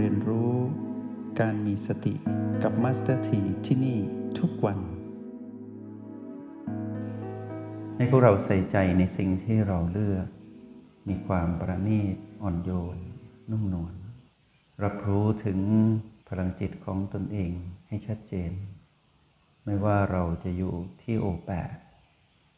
เรียนรู้การมีสติกับมาสเตอร์ทีที่นี่ทุกวันให้พวกเราใส่ใจในสิ่งที่เราเลือกมีความประณีตอ่อนโยนนุ่มนวลรับรู้ถึงพลังจิตของตนเองให้ชัดเจนไม่ว่าเราจะอยู่ที่โอแปด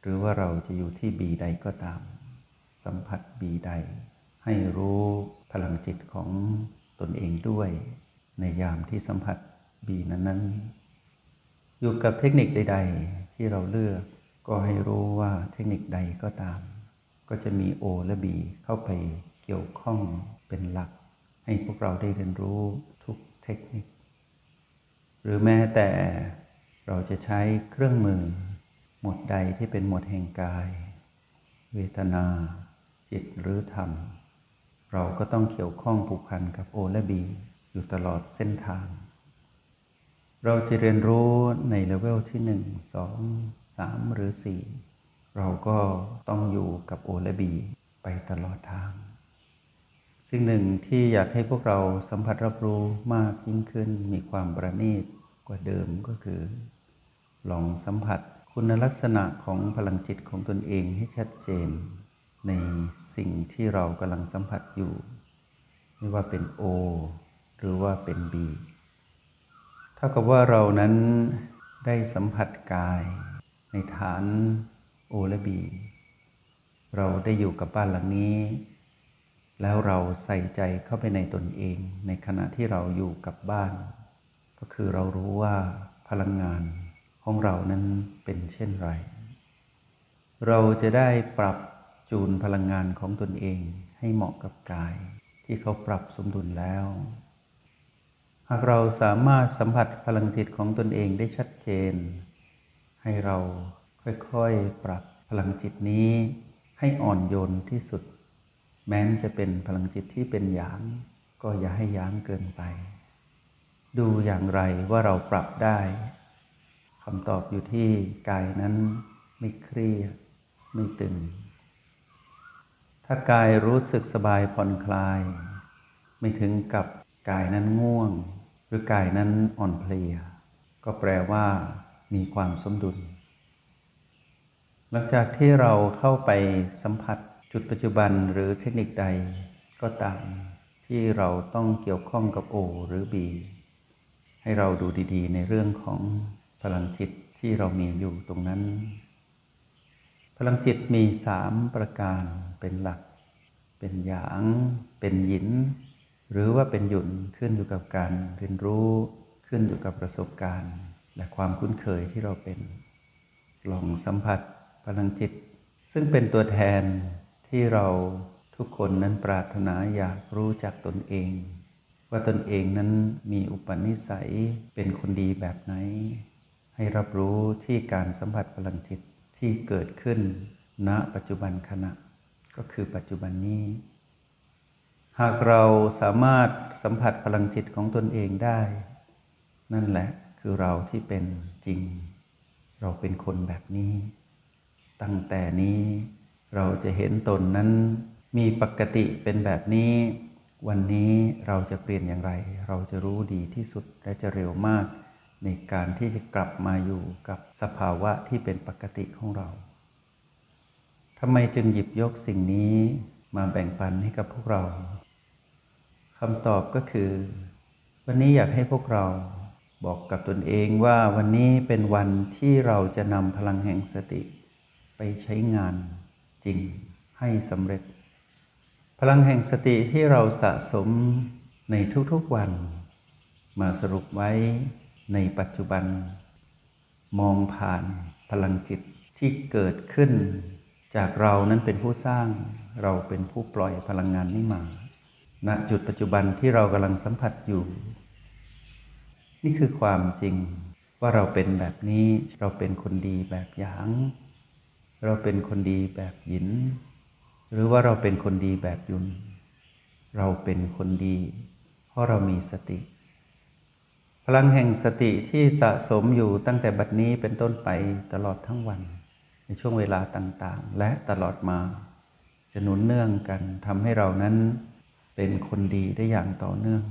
หรือว่าเราจะอยู่ที่บีใดก็ตามสัมผัสบีใดให้รู้พลังจิตของตนเองด้วยในยามที่สัมผัสบีนั้นๆอยู่กับเทคนิคใดๆที่เราเลือกก็ให้รู้ว่าเทคนิคใดก็ตามก็จะมีโอและบีเข้าไปเกี่ยวข้องเป็นหลักให้พวกเราได้เรียนรู้ทุกเทคนิคหรือแม้แต่เราจะใช้เครื่องมือหมวดใดที่เป็นหมวดแห่งกายเวทนาจิตหรือธรรมเราก็ต้องเกี่ยวข้องผูกพันกับโอและบีอยู่ตลอดเส้นทางเราจะเรียนรู้ในเลเวลที่1 23หรือ4เราก็ต้องอยู่กับโอและบีไปตลอดทางสิ่งหนึ่งที่อยากให้พวกเราสัมผัสรับรู้มากยิ่งขึ้นมีความประณีตกว่าเดิมก็คือลองสัมผัสคุณลักษณะของพลังจิตของตนเองให้ชัดเจนในสิ่งที่เรากำลังสัมผัสอยู่ไม่ว่าเป็นโอหรือว่าเป็นบีเท่ากับว่าเรานั้นได้สัมผัสกายในฐานโอและบีเราได้อยู่กับบ้านหลังนี้แล้วเราใส่ใจเข้าไปในตนเองในขณะที่เราอยู่กับบ้านก็คือเรารู้ว่าพลังงานของเรานั้นเป็นเช่นไรเราจะได้ปรับจูนพลังงานของตนเองให้เหมาะกับกายที่เขาปรับสมดุลแล้วหากเราสามารถสัมผัสพลังจิตของตนเองได้ชัดเจนให้เราค่อยๆปรับพลังจิตนี้ให้อ่อนโยนที่สุดแม้จะเป็นพลังจิตที่เป็นหยางก็อย่าให้หยางเกินไปดูอย่างไรว่าเราปรับได้คำตอบอยู่ที่กายนั้นไม่เครียดไม่ตึงถ้ากายรู้สึกสบายผ่อนคลายไม่ถึงกับกายนั้นง่วงหรือกายนั้นอ่อนเพลียก็แปลว่ามีความสมดุลหลังจากที่เราเข้าไปสัมผัสจุดปัจจุบันหรือเทคนิคใดก็ตามที่เราต้องเกี่ยวข้องกับโอหรือบีให้เราดูดีๆในเรื่องของพลังจิตที่เรามีอยู่ตรงนั้นพลังจิตมี3ประการเป็นหลักเป็นหยางเป็นหยินหรือว่าเป็นหยุนขึ้นอยู่กับการเรียนรู้ขึ้นอยู่กับประสบการณ์และความคุ้นเคยที่เราเป็นลองสัมผัสพลังจิตซึ่งเป็นตัวแทนที่เราทุกคนนั้นปรารถนาอยากรู้จักตนเองว่าตนเองนั้นมีอุปนิสัยเป็นคนดีแบบไหนให้รับรู้ที่การสัมผัสพลังจิตที่เกิดขึ้นณปัจจุบันขณะก็คือปัจจุบันนี้หากเราสามารถสัมผัสพลังจิตของตนเองได้นั่นแหละคือเราที่เป็นจริงเราเป็นคนแบบนี้ตั้งแต่นี้เราจะเห็นตนนั้นมีปกติเป็นแบบนี้วันนี้เราจะเปลี่ยนอย่างไรเราจะรู้ดีที่สุดและจะเร็วมากในการที่จะกลับมาอยู่กับสภาวะที่เป็นปกติของเราทำไมจึงหยิบยกสิ่งนี้มาแบ่งปันให้กับพวกเราคำตอบก็คือวันนี้อยากให้พวกเราบอกกับตนเองว่าวันนี้เป็นวันที่เราจะนำพลังแห่งสติไปใช้งานจริงให้สำเร็จพลังแห่งสติที่เราสะสมในทุกๆวันมาสรุปไว้ในปัจจุบันมองผ่านพลังจิตที่เกิดขึ้นจากเรานั้นเป็นผู้สร้างเราเป็นผู้ปล่อยพลังงานนี้มาณจุดปัจจุบันที่เรากำลังสัมผัสอยู่นี่คือความจริงว่าเราเป็นแบบนี้เราเป็นคนดีแบบหยางเราเป็นคนดีแบบหยินหรือว่าเราเป็นคนดีแบบยุนเราเป็นคนดีเพราะเรามีสติพลังแห่งสติที่สะสมอยู่ตั้งแต่บัดนี้เป็นต้นไปตลอดทั้งวันในช่วงเวลาต่างๆและตลอดมาจะหนุนเนื่องกันทำให้เรานั้นเป็นคนดีได้อย่างต่อเนื่อง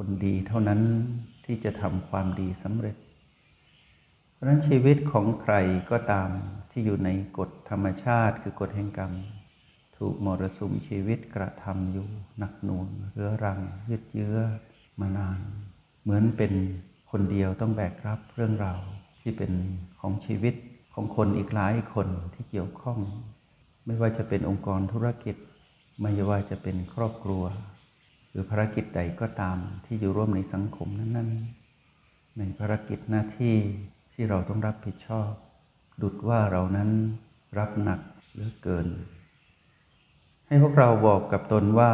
คนดีเท่านั้นที่จะทำความดีสำเร็จเพราะฉะนั้นชีวิตของใครก็ตามที่อยู่ในกฎธรรมชาติคือกฎแห่งกรรมถูกมรสุมชีวิตกระทำอยู่หนักหน่วงเรื้อรังยืดเยื้อมานานเหมือนเป็นคนเดียวต้องแบกรับเรื่องราวที่เป็นของชีวิตของคนอีกหลายคนที่เกี่ยวข้องไม่ว่าจะเป็นองค์กรธุรกิจไม่ว่าจะเป็นครอบครัวหรือภารกิจใดก็ตามที่อยู่ร่วมในสังคมนั้นๆในภารกิจหน้าที่ที่เราต้องรับผิดชอบดุจว่าเรานั้นรับหนักเหลือเกินให้พวกเราบอกกับตนว่า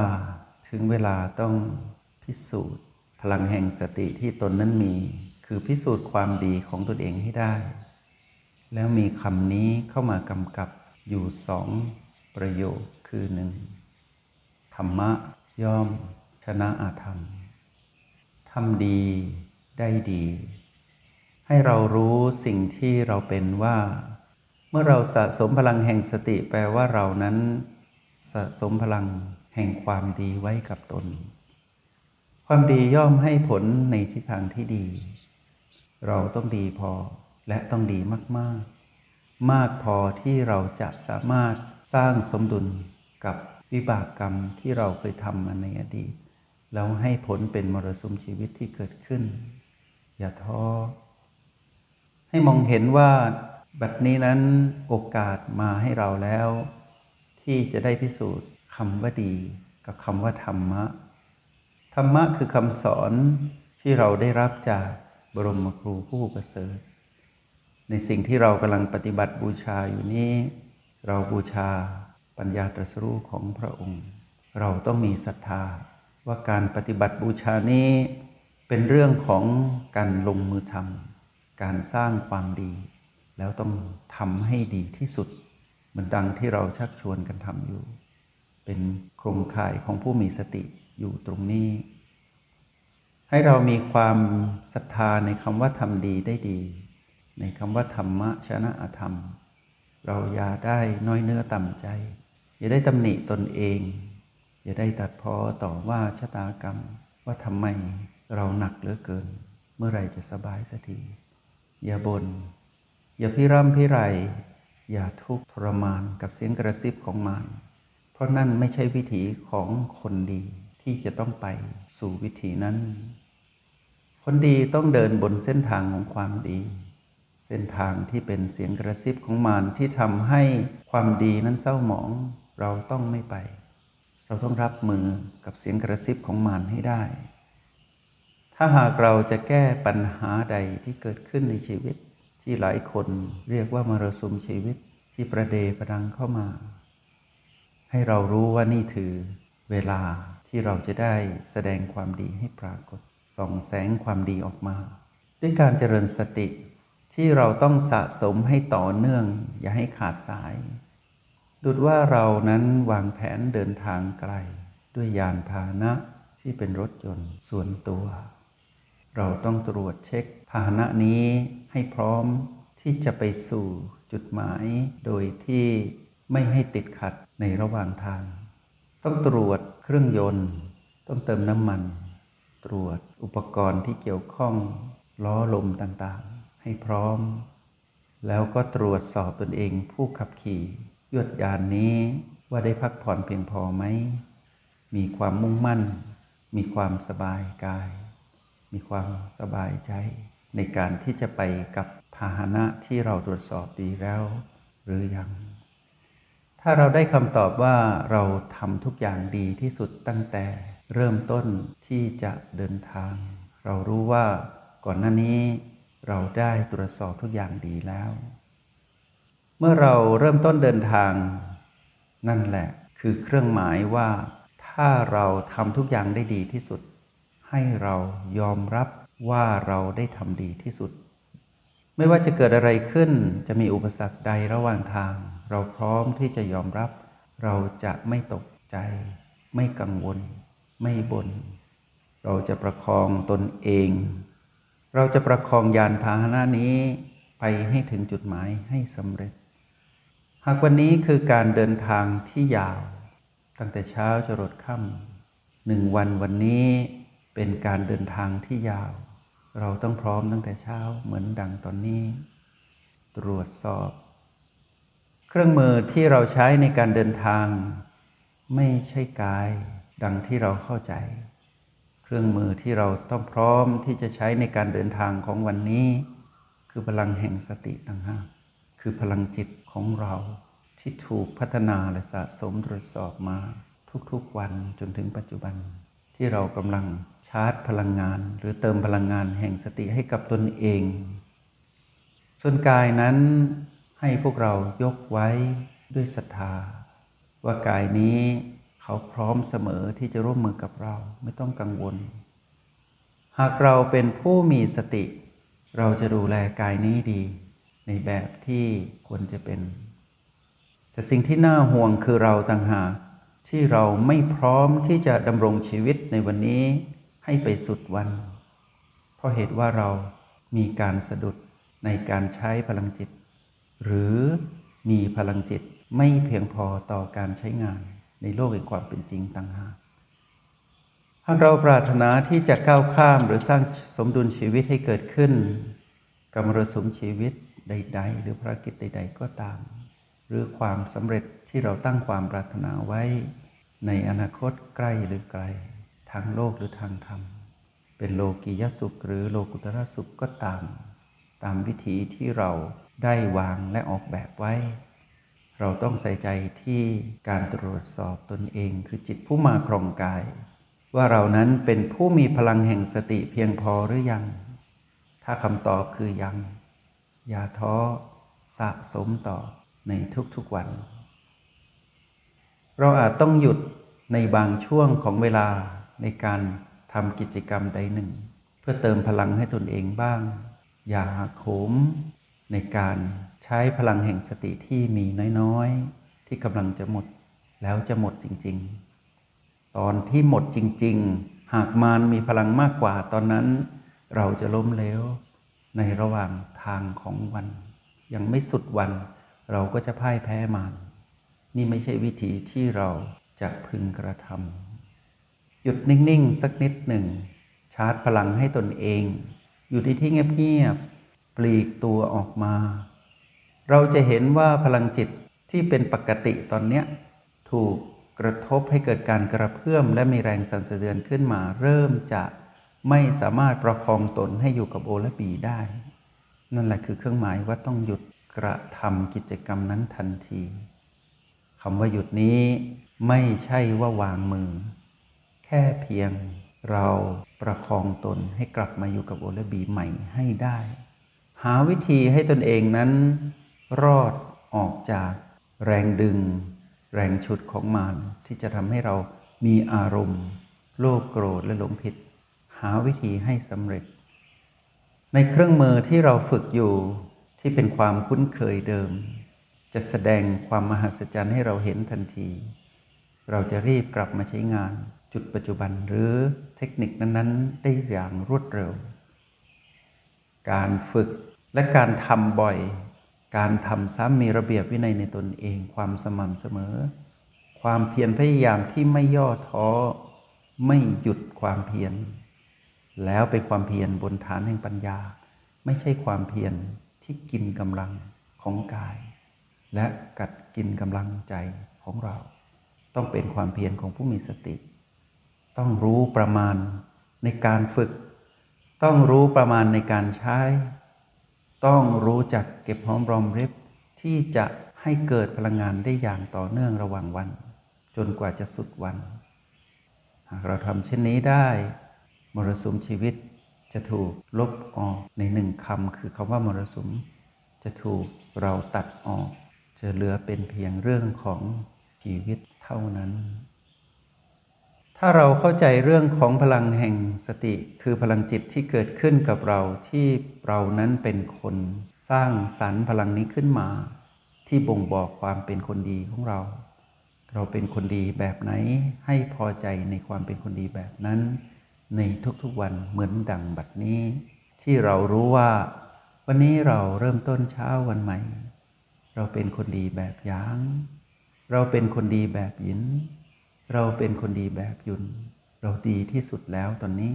ถึงเวลาต้องพิสูจน์พลังแห่งสติที่ตนนั้นมีคือพิสูจน์ความดีของตนเองให้ได้แล้วมีคำนี้เข้ามากำกับอยู่สองประโยคคือหนึ่งธรรมะย่อมชนะอธรรมทำดีได้ดีให้เรารู้สิ่งที่เราเป็นว่าเมื่อเราสะสมพลังแห่งสติแปลว่าเรานั้นสะสมพลังแห่งความดีไว้กับตนความดีย่อมให้ผลในทิศทางที่ดีเราต้องดีพอและต้องดีมากๆมากพอที่เราจะสามารถสร้างสมดุลกับวิบากกรรมที่เราเคยทำมาในอดีตแล้วให้ผลเป็นมรสุมชีวิตที่เกิดขึ้นอย่าท้อให้มองเห็นว่าบัดนี้นั้นโอกาสมาให้เราแล้วที่จะได้พิสูจน์คำว่าดีกับคำว่าธรรมะธรรมะคือคำสอนที่เราได้รับจากบรมครูผู้ประเสริฐในสิ่งที่เรากำลังปฏิบัติบูชาอยู่นี้เราบูชาปัญญาตรัสรู้ของพระองค์เราต้องมีศรัทธาว่าการปฏิบัติบูชานี้เป็นเรื่องของการลงมือทำการสร้างความดีแล้วต้องทำให้ดีที่สุดเหมือนดังที่เราชักชวนกันทำอยู่เป็นโครงข่ายของผู้มีสติอยู่ตรงนี้ให้เรามีความศรัทธาในคำว่าทำดีได้ดีในคำว่าธรรมะชนะอธรรมเราอย่าได้น้อยเนื้อต่ำใจอย่าได้ตำหนิตนเองอย่าได้ตัดพ้อต่อว่าชะตากรรมว่าทำไมเราหนักเหลือเกินเมื่อไรจะสบายสักทีอย่าบ่นอย่าพิร่ำพิไรอย่าทุกข์ทรมานกับเสียงกระซิบของมารเพราะนั่นไม่ใช่วิถีของคนดีที่จะต้องไปสู่วิถีนั้นคนดีต้องเดินบนเส้นทางของความดีเส้นทางที่เป็นเสียงกระซิบของมารที่ทำให้ความดีนั้นเศร้าหมองเราต้องไม่ไปเราต้องรับมือกับเสียงกระซิบของมารให้ได้ถ้าหากเราจะแก้ปัญหาใดที่เกิดขึ้นในชีวิตที่หลายคนเรียกว่ามรสุมชีวิตที่ประเดประดังเข้ามาให้เรารู้ว่านี่คือเวลาที่เราจะได้แสดงความดีให้ปรากฏส่องแสงความดีออกมาด้วยการเจริญสติที่เราต้องสะสมให้ต่อเนื่องอย่าให้ขาดสายดุจว่าเรานั้นวางแผนเดินทางไกลด้วยยานพาหนะที่เป็นรถยนต์ส่วนตัวเราต้องตรวจเช็คพาหนะนี้ให้พร้อมที่จะไปสู่จุดหมายโดยที่ไม่ให้ติดขัดในระหว่างทางต้องตรวจเครื่องยนต์ต้องเติมน้ำมันตรวจอุปกรณ์ที่เกี่ยวข้องล้อลมต่างๆให้พร้อมแล้วก็ตรวจสอบตนเองผู้ขับขี่ยวดยานนี้ว่าได้พักผ่อนเพียงพอไหมมีความมุ่งมั่นมีความสบายกายมีความสบายใจในการที่จะไปกับพาหนะที่เราตรวจสอบดีแล้วหรือยังถ้าเราได้คำตอบว่าเราทำทุกอย่างดีที่สุดตั้งแต่เริ่มต้นที่จะเดินทางเรารู้ว่าก่อนหน้านี้เราได้ตรวจสอบทุกอย่างดีแล้วเมื่อเราเริ่มต้นเดินทางนั่นแหละคือเครื่องหมายว่าถ้าเราทำทุกอย่างได้ดีที่สุดให้เรายอมรับว่าเราได้ทำดีที่สุดไม่ว่าจะเกิดอะไรขึ้นจะมีอุปสรรคใดระหว่างทางเราพร้อมที่จะยอมรับเราจะไม่ตกใจไม่กังวลไม่บ่นเราจะประคองตนเองเราจะประคองยานพาหนะนี้ไปให้ถึงจุดหมายให้สำเร็จหากวันนี้คือการเดินทางที่ยาวตั้งแต่เช้าจรดค่ำหนึ่งวันนี้ เป็นการเดินทางที่ยาวเราต้องพร้อมตั้งแต่เช้าเหมือนดังตอนนี้ตรวจสอบเครื่องมือที่เราใช้ในการเดินทางไม่ใช่กายดังที่เราเข้าใจเครื่องมือที่เราต้องพร้อมที่จะใช้ในการเดินทางของวันนี้คือพลังแห่งสติต่างหากคือพลังจิตของเราที่ถูกพัฒนาและสะสมตรวจสอบมาทุกๆวันจนถึงปัจจุบันที่เรากำลังชาร์จพลังงานหรือเติมพลังงานแห่งสติให้กับตนเองส่วนกายนั้นให้พวกเรายกไว้ด้วยศรัทธาว่ากายนี้เขาพร้อมเสมอที่จะร่วมมือกับเราไม่ต้องกังวลหากเราเป็นผู้มีสติเราจะดูแลกายนี้ดีในแบบที่ควรจะเป็นแต่สิ่งที่น่าห่วงคือเราต่างหากที่เราไม่พร้อมที่จะดำรงชีวิตในวันนี้ให้ไปสุดวันเพราะเหตุว่าเรามีการสะดุดในการใช้พลังจิตหรือมีพลังจิตไม่เพียงพอต่อการใช้งานในโลกแห่งความเป็นจริงต่างหากหากเราปรารถนาที่จะก้าวข้ามหรือสร้างสมดุลชีวิตให้เกิดขึ้นกับมรสุมชีวิตใดๆหรือภารกิจใดๆก็ตามหรือความสำเร็จที่เราตั้งความปรารถนาไว้ในอนาคตใกล้หรือไกลทางโลกหรือทางธรรมเป็นโลกียสุขหรือโลกุตระสุขก็ตามวิธีที่เราได้วางและออกแบบไว้เราต้องใส่ใจที่การตรวจสอบตนเองคือจิตผู้มาครองกายว่าเรานั้นเป็นผู้มีพลังแห่งสติเพียงพอหรือยังถ้าคำตอบคือยังอย่าท้อสะสมต่อในทุกๆวันเราอาจต้องหยุดในบางช่วงของเวลาในการทำกิจกรรมใดหนึ่งเพื่อเติมพลังให้ตนเองบ้างอย่าหักโหมในการใช้พลังแห่งสติที่มีน้อยๆที่กำลังจะหมดแล้วจะหมดจริงๆตอนที่หมดจริงๆหากมารมีพลังมากกว่าตอนนั้นเราจะล้มเหลวในระหว่างทางของวันยังไม่สุดวันเราก็จะพ่ายแพ้มารนี่ไม่ใช่วิธีที่เราจะพึงกระทำหยุดนิ่งๆสักนิดหนึ่งชาร์จพลังให้ตนเองอยู่ในที่เงียบๆปลีกตัวออกมาเราจะเห็นว่าพลังจิตที่เป็นปกติตอนนี้ถูกกระทบให้เกิดการกระเพื่อมและมีแรงสั่นสะเทือนขึ้นมาเริ่มจะไม่สามารถประคองตนให้อยู่กับโอและบีได้นั่นแหละคือเครื่องหมายว่าต้องหยุดกระทำกิจกรรมนั้นทันทีคำว่าหยุดนี้ไม่ใช่ว่าวางมือแค่เพียงเราประคองตนให้กลับมาอยู่กับโอและบีใหม่ให้ได้หาวิธีให้ตนเองนั้นรอดออกจากแรงดึงแรงฉุดของมารที่จะทำให้เรามีอารมณ์โลภโกรธและหลงผิดหาวิธีให้สำเร็จในเครื่องมือที่เราฝึกอยู่ที่เป็นความคุ้นเคยเดิมจะแสดงความมหัศจรรย์ให้เราเห็นทันทีเราจะรีบกลับมาใช้งานจุดปัจจุบันหรือเทคนิคนั้นๆได้อย่างรวดเร็วการฝึกและการทำบ่อยการทำซ้ำมีระเบียบวินัยในตนเองความสม่ำเสมอความเพียรพยายามที่ไม่ย่อท้อไม่หยุดความเพียรแล้วเป็นความเพียรบนฐานแห่งปัญญาไม่ใช่ความเพียรที่กินกำลังของกายและกัดกินกำลังใจของเราต้องเป็นความเพียรของผู้มีสติต้องรู้ประมาณในการฝึกต้องรู้ประมาณในการใช้ต้องรู้จักเก็บหอมรอมริบที่จะให้เกิดพลังงานได้อย่างต่อเนื่องระหว่างวันจนกว่าจะสุดวันหากเราทำเช่นนี้ได้มรสุมชีวิตจะถูกลบออกในหนึ่งคำคือคำว่ามรสุมจะถูกเราตัดออกจะเหลือเป็นเพียงเรื่องของชีวิตเท่านั้นถ้าเราเข้าใจเรื่องของพลังแห่งสติคือพลังจิตที่เกิดขึ้นกับเราที่เรานั้นเป็นคนสร้างสรรค์พลังนี้ขึ้นมาที่บ่งบอกความเป็นคนดีของเราเราเป็นคนดีแบบไหนให้พอใจในความเป็นคนดีแบบนั้นในทุกๆวันเหมือนดังบัดนี้ที่เรารู้ว่าวันนี้เราเริ่มต้นเช้าวันใหม่เราเป็นคนดีแบบหยางเราเป็นคนดีแบบหยินเราเป็นคนดีแบบหยุน เราดีที่สุดแล้วตอนนี้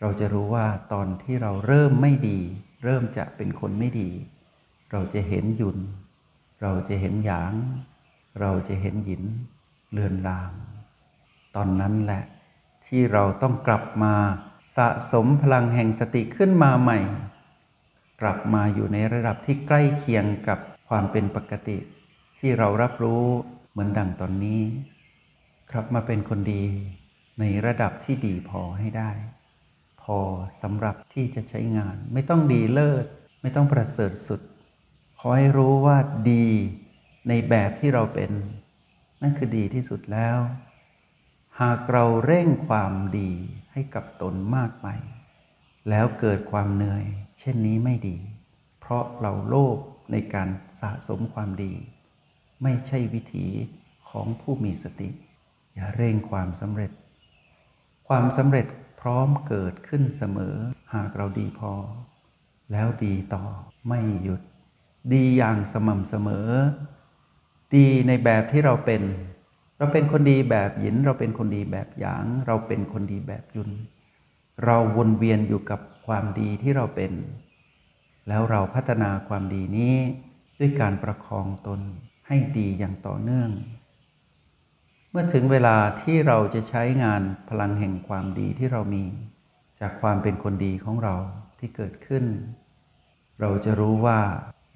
เราจะรู้ว่าตอนที่เราเริ่มไม่ดีเริ่มจะเป็นคนไม่ดีเราจะเห็นยุนเราจะเห็นหยางเราจะเห็นหยินเลือนลางตอนนั้นแหละที่เราต้องกลับมาสะสมพลังแห่งสติขึ้นมาใหม่กลับมาอยู่ในระดับที่ใกล้เคียงกับความเป็นปกติที่เรารับรู้เหมือนดังตอนนี้กลับมาเป็นคนดีในระดับที่ดีพอให้ได้พอสำหรับที่จะใช้งานไม่ต้องดีเลิศไม่ต้องประเสริฐสุดขอให้รู้ว่าดีในแบบที่เราเป็นนั่นคือดีที่สุดแล้วหากเราเร่งความดีให้กับตนมากไปแล้วเกิดความเหนื่อยเช่นนี้ไม่ดีเพราะเราโลภในการสะสมความดีไม่ใช่วิถีของผู้มีสติอย่าเร่งความสำเร็จความสำเร็จพร้อมเกิดขึ้นเสมอหากเราดีพอแล้วดีต่อไม่หยุดดีอย่างสม่ำเสมอดีในแบบที่เราเป็นคนดีแบบหยินเราเป็นคนดีแบบหยางเราเป็นคนดีแบบยุนเราวนเวียนอยู่กับความดีที่เราเป็นแล้วเราพัฒนาความดีนี้ด้วยการประคองตนให้ดีอย่างต่อเนื่องเมื่อถึงเวลาที่เราจะใช้งานพลังแห่งความดีที่เรามีจากความเป็นคนดีของเราที่เกิดขึ้นเราจะรู้ว่า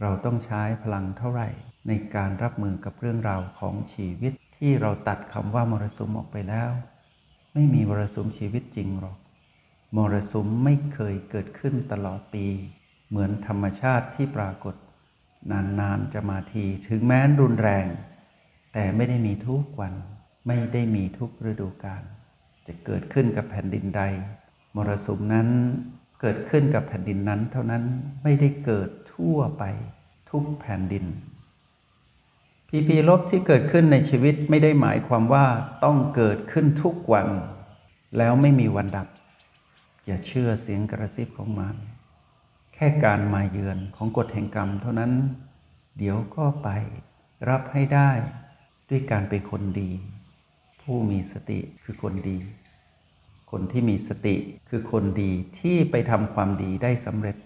เราต้องใช้พลังเท่าไหร่ในการรับมือกับเรื่องราวของชีวิตที่เราตัดคำว่ามรสุมออกไปแล้วไม่มีมรสุมชีวิตจริงหรอกมรสุมไม่เคยเกิดขึ้นตลอดปีเหมือนธรรมชาติที่ปรากฏนานๆจะมาทีถึงแม้นรุนแรงแต่ไม่ได้มีทุกวันไม่ได้มีทุกฤดูกาลจะเกิดขึ้นกับแผ่นดินใดมรสุมนั้นเกิดขึ้นกับแผ่นดินนั้นเท่านั้นไม่ได้เกิดทั่วไปทุกแผ่นดินพีลบที่เกิดขึ้นในชีวิตไม่ได้หมายความว่าต้องเกิดขึ้นทุกวันแล้วไม่มีวันดับอย่าเชื่อเสียงกระซิบของมันแค่การมาเยือนของกฎแห่งกรรมเท่านั้นเดี๋ยวก็ไปรับให้ได้ด้วยการเป็นคนดีผู้มีสติคือคนดีคนที่มีสติคือคนดีที่ไปทำความดีได้สำเร็จ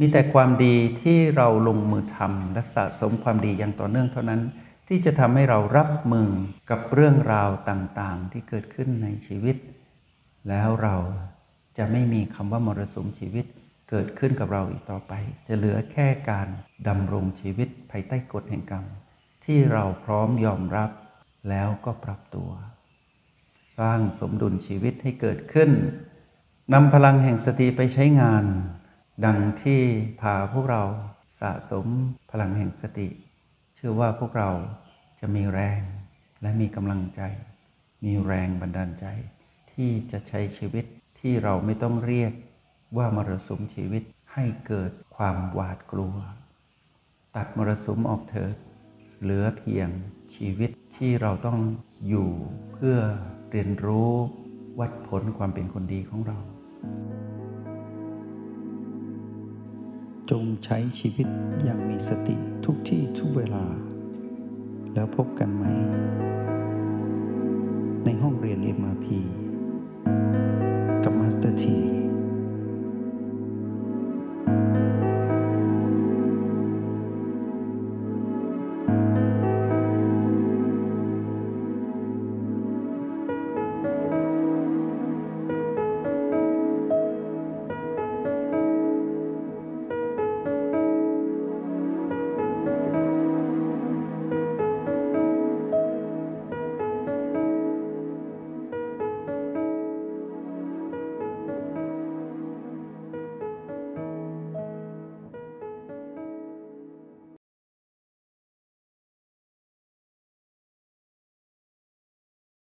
มีแต่ความดีที่เราลงมือทำและสะสมความดีอย่างต่อเนื่องเท่านั้นที่จะทำให้เรารับมือกับเรื่องราวต่างๆที่เกิดขึ้นในชีวิตแล้วเราจะไม่มีคำว่ามรสุมชีวิตเกิดขึ้นกับเราอีกต่อไปจะเหลือแค่การดำรงชีวิตภายใต้กฎแห่งกรรมที่เราพร้อมยอมรับแล้วก็ปรับตัวสร้างสมดุลชีวิตให้เกิดขึ้นนำพลังแห่งสติไปใช้งานดังที่พาพวกเราสะสมพลังแห่งสติเชื่อว่าพวกเราจะมีแรงและมีกำลังใจมีแรงบันดาลใจที่จะใช้ชีวิตที่เราไม่ต้องเรียกว่ามรสุมชีวิตให้เกิดความหวาดกลัวตัดมรสุมออกเถิดเหลือเพียงชีวิตที่เราต้องอยู่เพื่อเรียนรู้วัดผลความเป็นคนดีของเราจงใช้ชีวิตอย่างมีสติทุกที่ทุกเวลาแล้วพบกันไหมในห้องเรียน MRP กับมาสเตอร์ที